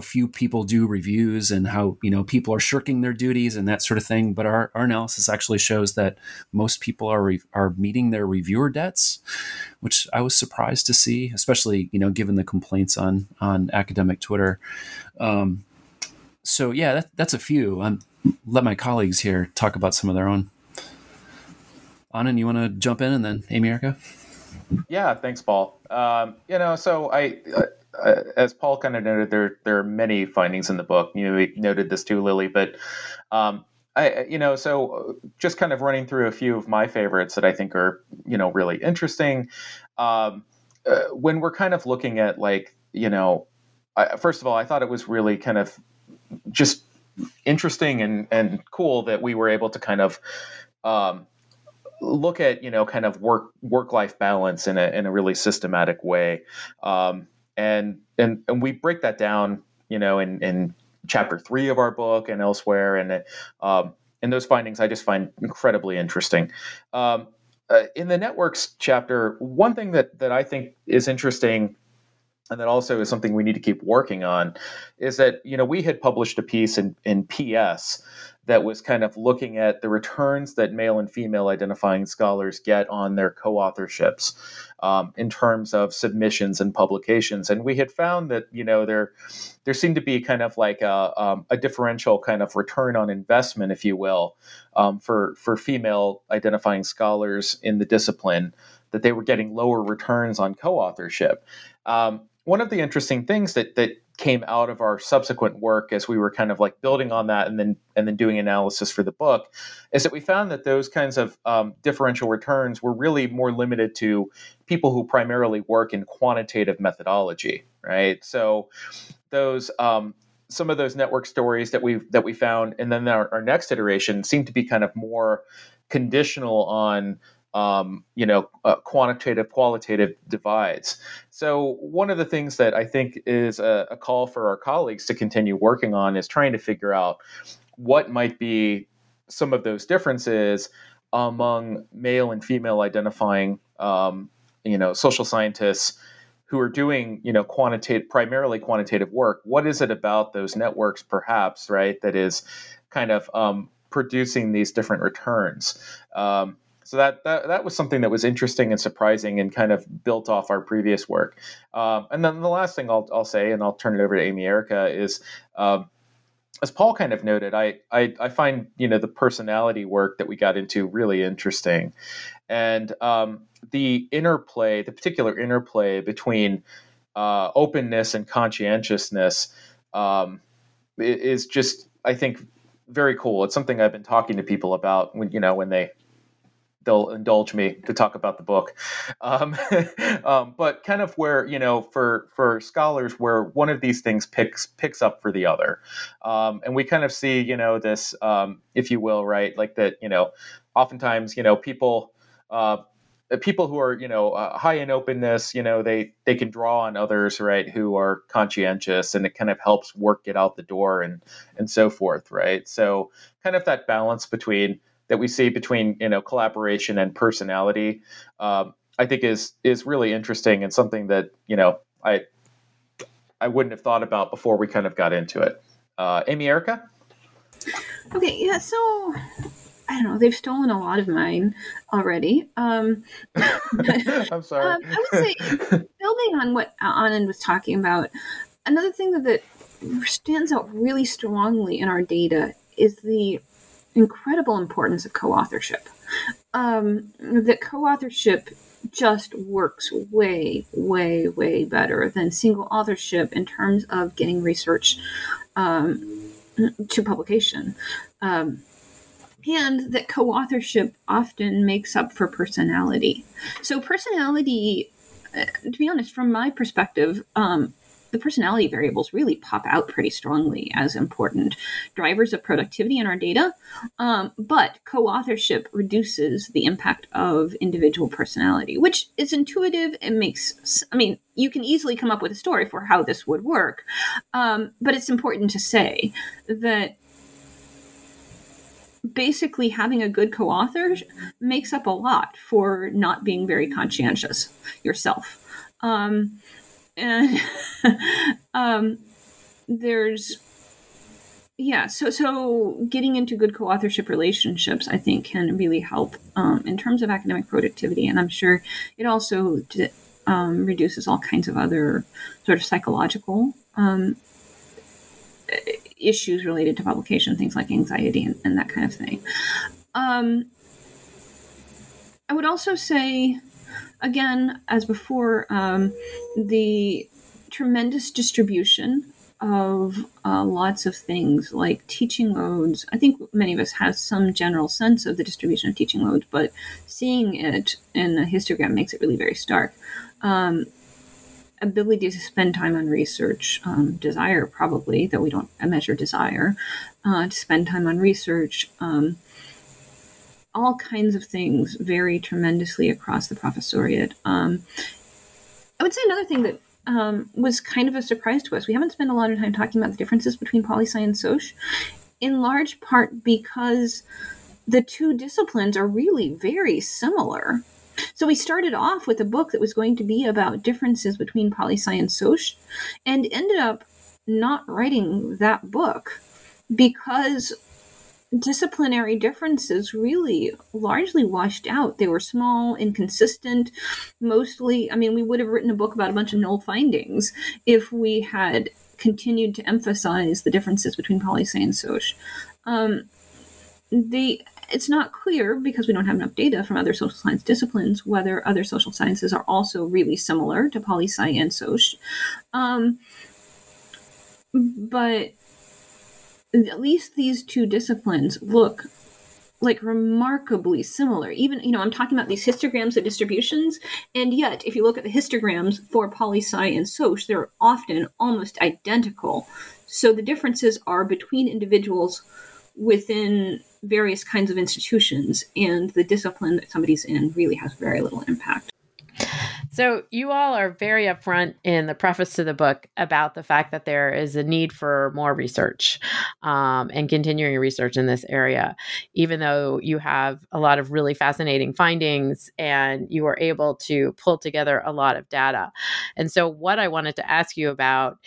few people do reviews and how, you know, people are shirking their duties and that sort of thing. But our analysis actually shows that most people are meeting their reviewer debts, which I was surprised to see, especially, you know, given the complaints on academic Twitter. So yeah, that's a few. Let my colleagues here talk about some of their own. Anand, you want to jump in, and then Amy Erica? Yeah, thanks, Paul. You know, so I as Paul kind of noted, there are many findings in the book. You know, we noted this too, Lily, but you know, so just kind of running through a few of my favorites that I think are, you know, really interesting. When we're kind of looking at, like, you know, first of all, I thought it was really kind of just interesting and cool that we were able to kind of look at, you know, kind of work-life balance in a really systematic way. And we break that down, you know, in chapter 3 of our book and elsewhere. And those findings I just find incredibly interesting. In the networks chapter, one thing that I think is interesting, and that also is something we need to keep working on, is that, you know, we had published a piece in PS that was kind of looking at the returns that male and female identifying scholars get on their co-authorships in terms of submissions and publications. And we had found that, you know, there seemed to be kind of like a differential kind of return on investment, if you will, for female identifying scholars in the discipline, that they were getting lower returns on co-authorship. One of the interesting things that came out of our subsequent work as we were kind of like building on that and then doing analysis for the book, is that we found that those kinds of differential returns were really more limited to people who primarily work in quantitative methodology, right? So those some of those network stories that we found, and then our next iteration seemed to be kind of more conditional on quantitative, qualitative divides. So one of the things that I think is a call for our colleagues to continue working on is trying to figure out what might be some of those differences among male and female identifying, social scientists who are doing, primarily quantitative work. What is it about those networks, perhaps, right, that is kind of producing these different returns? So that was something that was interesting and surprising and kind of built off our previous work. And then the last thing I'll say, and I'll turn it over to Amy Erica, is as Paul kind of noted, I find the personality work that we got into really interesting, and the particular interplay between openness and conscientiousness is just, I think, very cool. It's something I've been talking to people about when they'll indulge me to talk about the book. But kind of where, for scholars, where one of these things picks up for the other. And we kind of see, this, if you will, right, like that, oftentimes, people who are, high in openness, they can draw on others, right, who are conscientious, and it kind of helps work get out the door and so forth, right? So kind of that balance that we see between collaboration and personality, I think is really interesting, and something that I wouldn't have thought about before we kind of got into it. Amy Erica? Okay, yeah. So I don't know. They've stolen a lot of mine already. I'm sorry. I would say, building on what Anand was talking about, another thing that stands out really strongly in our data is the incredible importance of co-authorship. That co-authorship just works way, way, way better than single authorship in terms of getting research to publication. And that co-authorship often makes up for personality. So personality, to be honest, from my perspective, the personality variables really pop out pretty strongly as important drivers of productivity in our data. But co-authorship reduces the impact of individual personality, which is intuitive. It makes, you can easily come up with a story for how this would work. But it's important to say that basically having a good co-author makes up a lot for not being very conscientious yourself. And so getting into good co-authorship relationships, I think, can really help in terms of academic productivity. And I'm sure it also reduces all kinds of other sort of psychological issues related to publication, things like anxiety and that kind of thing. I would also say, again, as before, the tremendous distribution of lots of things like teaching loads. I think many of us have some general sense of the distribution of teaching loads, but seeing it in a histogram makes it really very stark. Ability to spend time on research, desire probably, though we don't measure desire, to spend time on research, all kinds of things vary tremendously across the professoriate. I would say another thing that was kind of a surprise to us, we haven't spent a lot of time talking about the differences between poli-sci and soc, in large part because the two disciplines are really very similar. So we started off with a book that was going to be about differences between poli-sci and soc, and ended up not writing that book because disciplinary differences really largely washed out. They were small, inconsistent, mostly. We would have written a book about a bunch of null findings if we had continued to emphasize the differences between poli-sci and soc. It's not clear, because we don't have enough data from other social science disciplines, whether other social sciences are also really similar to poli-sci and soc. But at least these two disciplines look like remarkably similar. Even, you know, I'm talking about these histograms of distributions, and yet if you look at the histograms for poli sci and soc, they're often almost identical. So the differences are between individuals within various kinds of institutions, and the discipline that somebody's in really has very little impact. So you all are very upfront in the preface to the book about the fact that there is a need for more research and continuing research in this area, even though you have a lot of really fascinating findings and you are able to pull together a lot of data. And so what I wanted to ask you about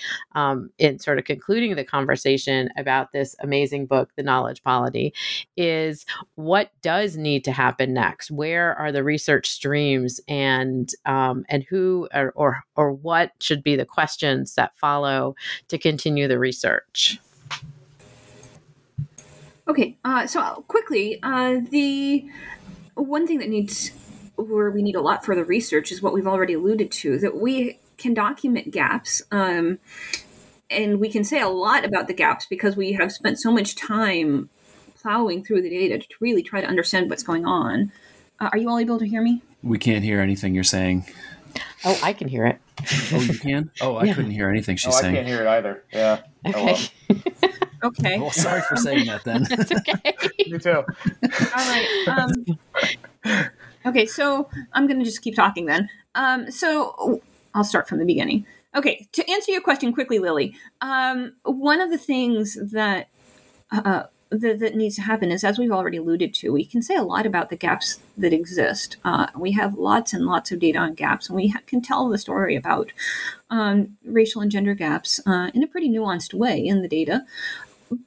in sort of concluding the conversation about this amazing book, The Knowledge Polity, is what does need to happen next? Where are the research streams, and who or what should be the questions that follow to continue the research? Okay, so quickly, the one thing that needs, where we need a lot further research, is what we've already alluded to, that we can document gaps. And we can say a lot about the gaps because we have spent so much time plowing through the data to really try to understand what's going on. Are you all able to hear me? We can't hear anything you're saying. Oh, I can hear it. Oh, you can? Oh, I couldn't hear anything she's saying. I can't hear it either. Yeah. Okay. Oh, well. Okay. Well, sorry for saying that then. It's okay. Me too. All right. Okay, so I'm going to just keep talking then. So I'll start from the beginning. Okay, to answer your question quickly, Lily, one of the things that that needs to happen is, as we've already alluded to, we can say a lot about the gaps that exist. We have lots and lots of data on gaps, and we can tell the story about racial and gender gaps in a pretty nuanced way in the data.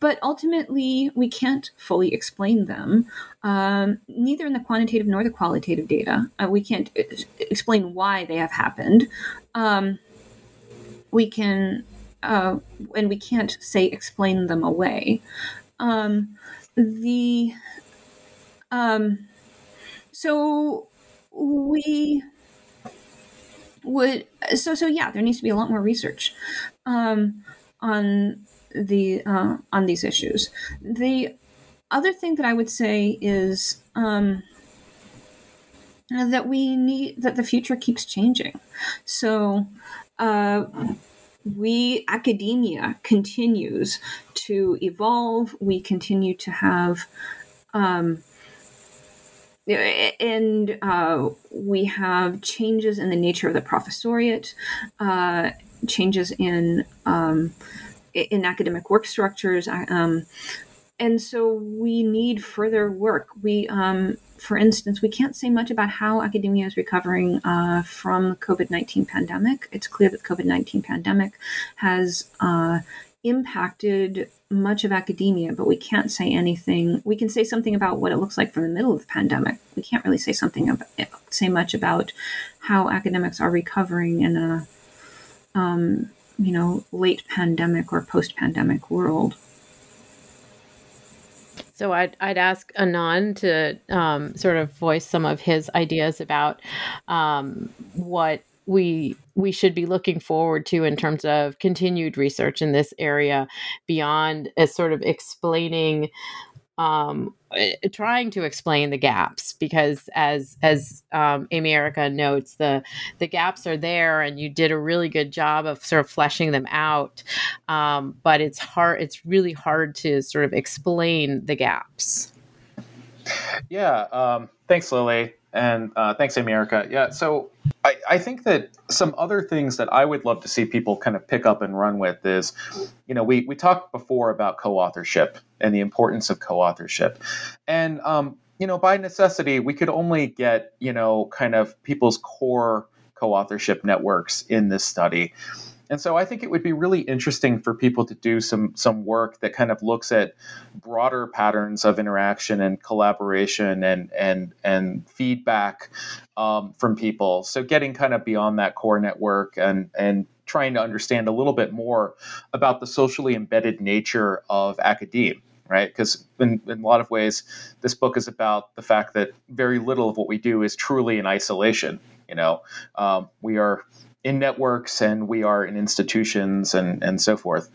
But ultimately, we can't fully explain them, neither in the quantitative nor the qualitative data. We can't explain why they have happened. And we can't say explain them away. So there needs to be a lot more research, on these issues. The other thing that I would say is, that we need, that the future keeps changing. So, academia continues to evolve. We continue to have, we have changes in the nature of the professoriate, changes in academic work structures. And so we need further work. For instance, we can't say much about how academia is recovering from the COVID-19 pandemic. It's clear that the COVID-19 pandemic has impacted much of academia, but we can't say anything. We can say something about what it looks like from the middle of the pandemic. We can't really say much about how academics are recovering in a late pandemic or post-pandemic world. So I'd ask Anon to sort of voice some of his ideas about what we should be looking forward to in terms of continued research in this area beyond as sort of explaining, trying to explain the gaps, because as Amy Erica notes, the gaps are there, and you did a really good job of sort of fleshing them out. But it's hard; it's really hard to sort of explain the gaps. Yeah. Thanks, Lily, and thanks, Amy Erica. Yeah. So I think that some other things that I would love to see people kind of pick up and run with is, we talked before about co-authorship and the importance of co-authorship. And, by necessity, we could only get, kind of people's core co-authorship networks in this study. And so I think it would be really interesting for people to do some work that kind of looks at broader patterns of interaction and collaboration and feedback from people. So getting kind of beyond that core network and trying to understand a little bit more about the socially embedded nature of academe, right? Because in a lot of ways, this book is about the fact that very little of what we do is truly in isolation. We are in networks, and we are in institutions, and so forth.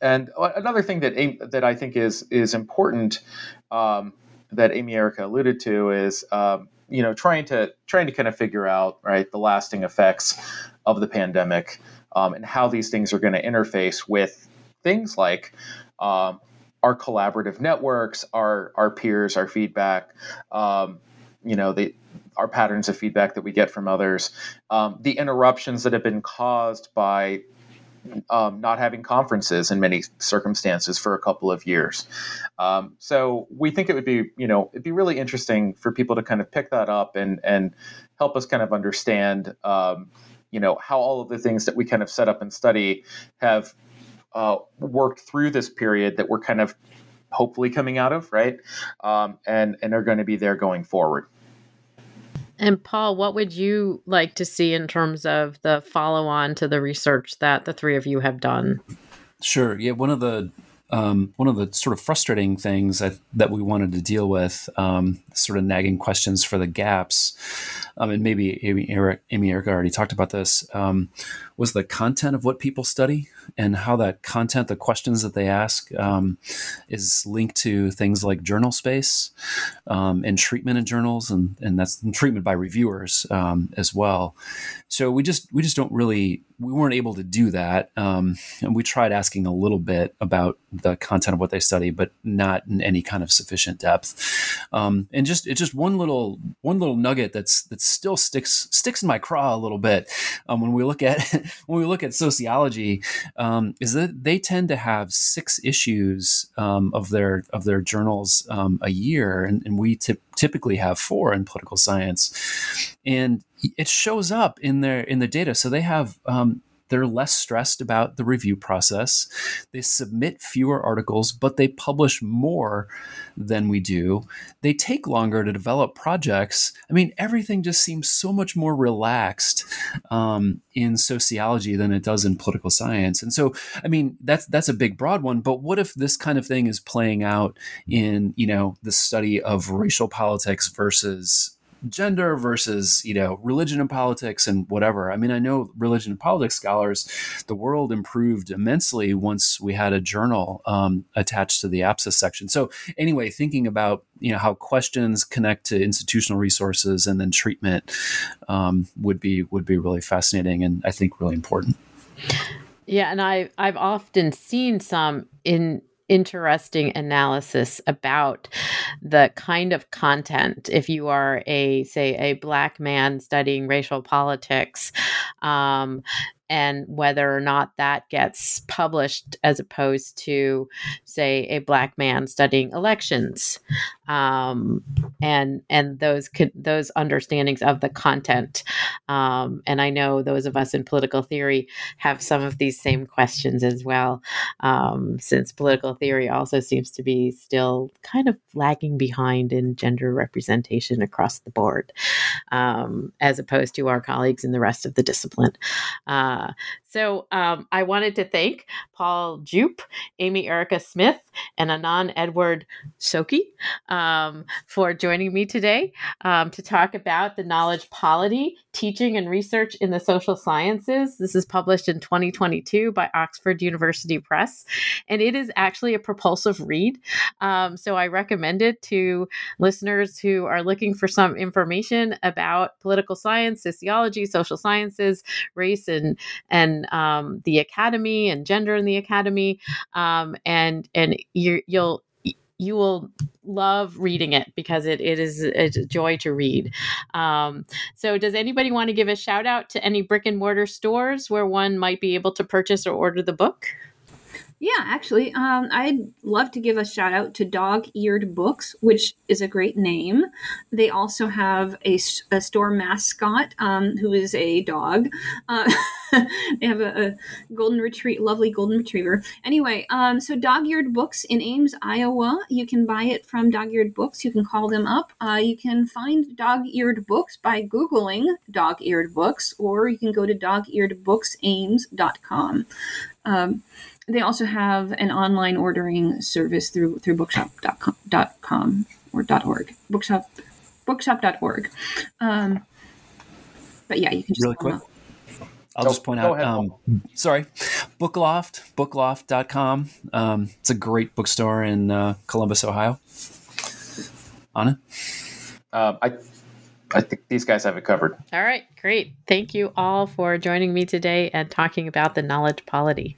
And another thing that I think is important that Amy Erica alluded to is trying to kind of figure out, right, the lasting effects of the pandemic, and how these things are going to interface with things like our collaborative networks, our peers, our feedback, our patterns of feedback that we get from others, the interruptions that have been caused by not having conferences in many circumstances for a couple of years. So we think it would be, it'd be really interesting for people to kind of pick that up and help us kind of understand, how all of the things that we kind of set up and study have worked through this period that we're kind of hopefully coming out of, right? And are going to be there going forward. And Paul, what would you like to see in terms of the follow-on to the research that the three of you have done? Sure. Yeah, one of the sort of frustrating things that we wanted to deal with, sort of nagging questions for the gaps, and maybe Amy Erica already talked about this, was the content of what people study and how that content, the questions that they ask, is linked to things like journal space and treatment in journals, and that's treatment by reviewers as well. So we just don't really. We weren't able to do that. And we tried asking a little bit about the content of what they study, but not in any kind of sufficient depth. And it's just one little nugget that still sticks in my craw a little bit. When we look at sociology, is that they tend to have 6 issues, of their journals, a year. And we typically have 4 in political science, and it shows up in the data. So they have, they're less stressed about the review process. They submit fewer articles, but they publish more than we do. They take longer to develop projects. I mean, everything just seems so much more relaxed in sociology than it does in political science. And so, I mean, that's a big, broad one. But what if this kind of thing is playing out in, the study of racial politics versus gender versus, religion and politics and whatever. I mean, I know religion and politics scholars, the world improved immensely once we had a journal attached to the APSA section. So anyway, thinking about, how questions connect to institutional resources and then treatment would be really fascinating and I think really important. Yeah. And I've often seen some interesting analysis about the kind of content. If you are a Black man studying racial politics, and whether or not that gets published as opposed to, say, a Black man studying elections, and those understandings of the content. And I know those of us in political theory have some of these same questions as well, since political theory also seems to be still kind of lagging behind in gender representation across the board, as opposed to our colleagues in the rest of the discipline. So I wanted to thank Paul Jupe, Amy Erica Smith, and Anon Edward Sookie for joining me today to talk about The Knowledge Polity: Teaching and Research in the Social Sciences. This is published in 2022 by Oxford University Press, and it is actually a propulsive read. So I recommend it to listeners who are looking for some information about political science, sociology, social sciences, race and the academy and gender in the academy. And you will love reading it because it's a joy to read. So does anybody want to give a shout out to any brick and mortar stores where one might be able to purchase or order the book? Yeah, actually, I'd love to give a shout out to Dog-eared Books, which is a great name. They also have a store mascot who is a dog. They have a lovely golden retriever. Anyway, so Dog-eared Books in Ames, Iowa. You can buy it from Dog-eared Books. You can call them up. You can find Dog-eared Books by Googling Dog-eared Books, or you can go to dogearedbooksames.com. They also have an online ordering service through bookshop.com or .org. Bookshop.org. But yeah, you can just really quick. I'll just point out, Bookloft, bookloft.com. It's a great bookstore in Columbus, Ohio. Anna? I think these guys have it covered. All right, great. Thank you all for joining me today and talking about the knowledge polity.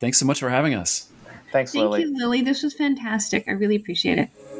Thanks so much for having us. Thanks, Lily. Thank you, Lily. This was fantastic. I really appreciate it.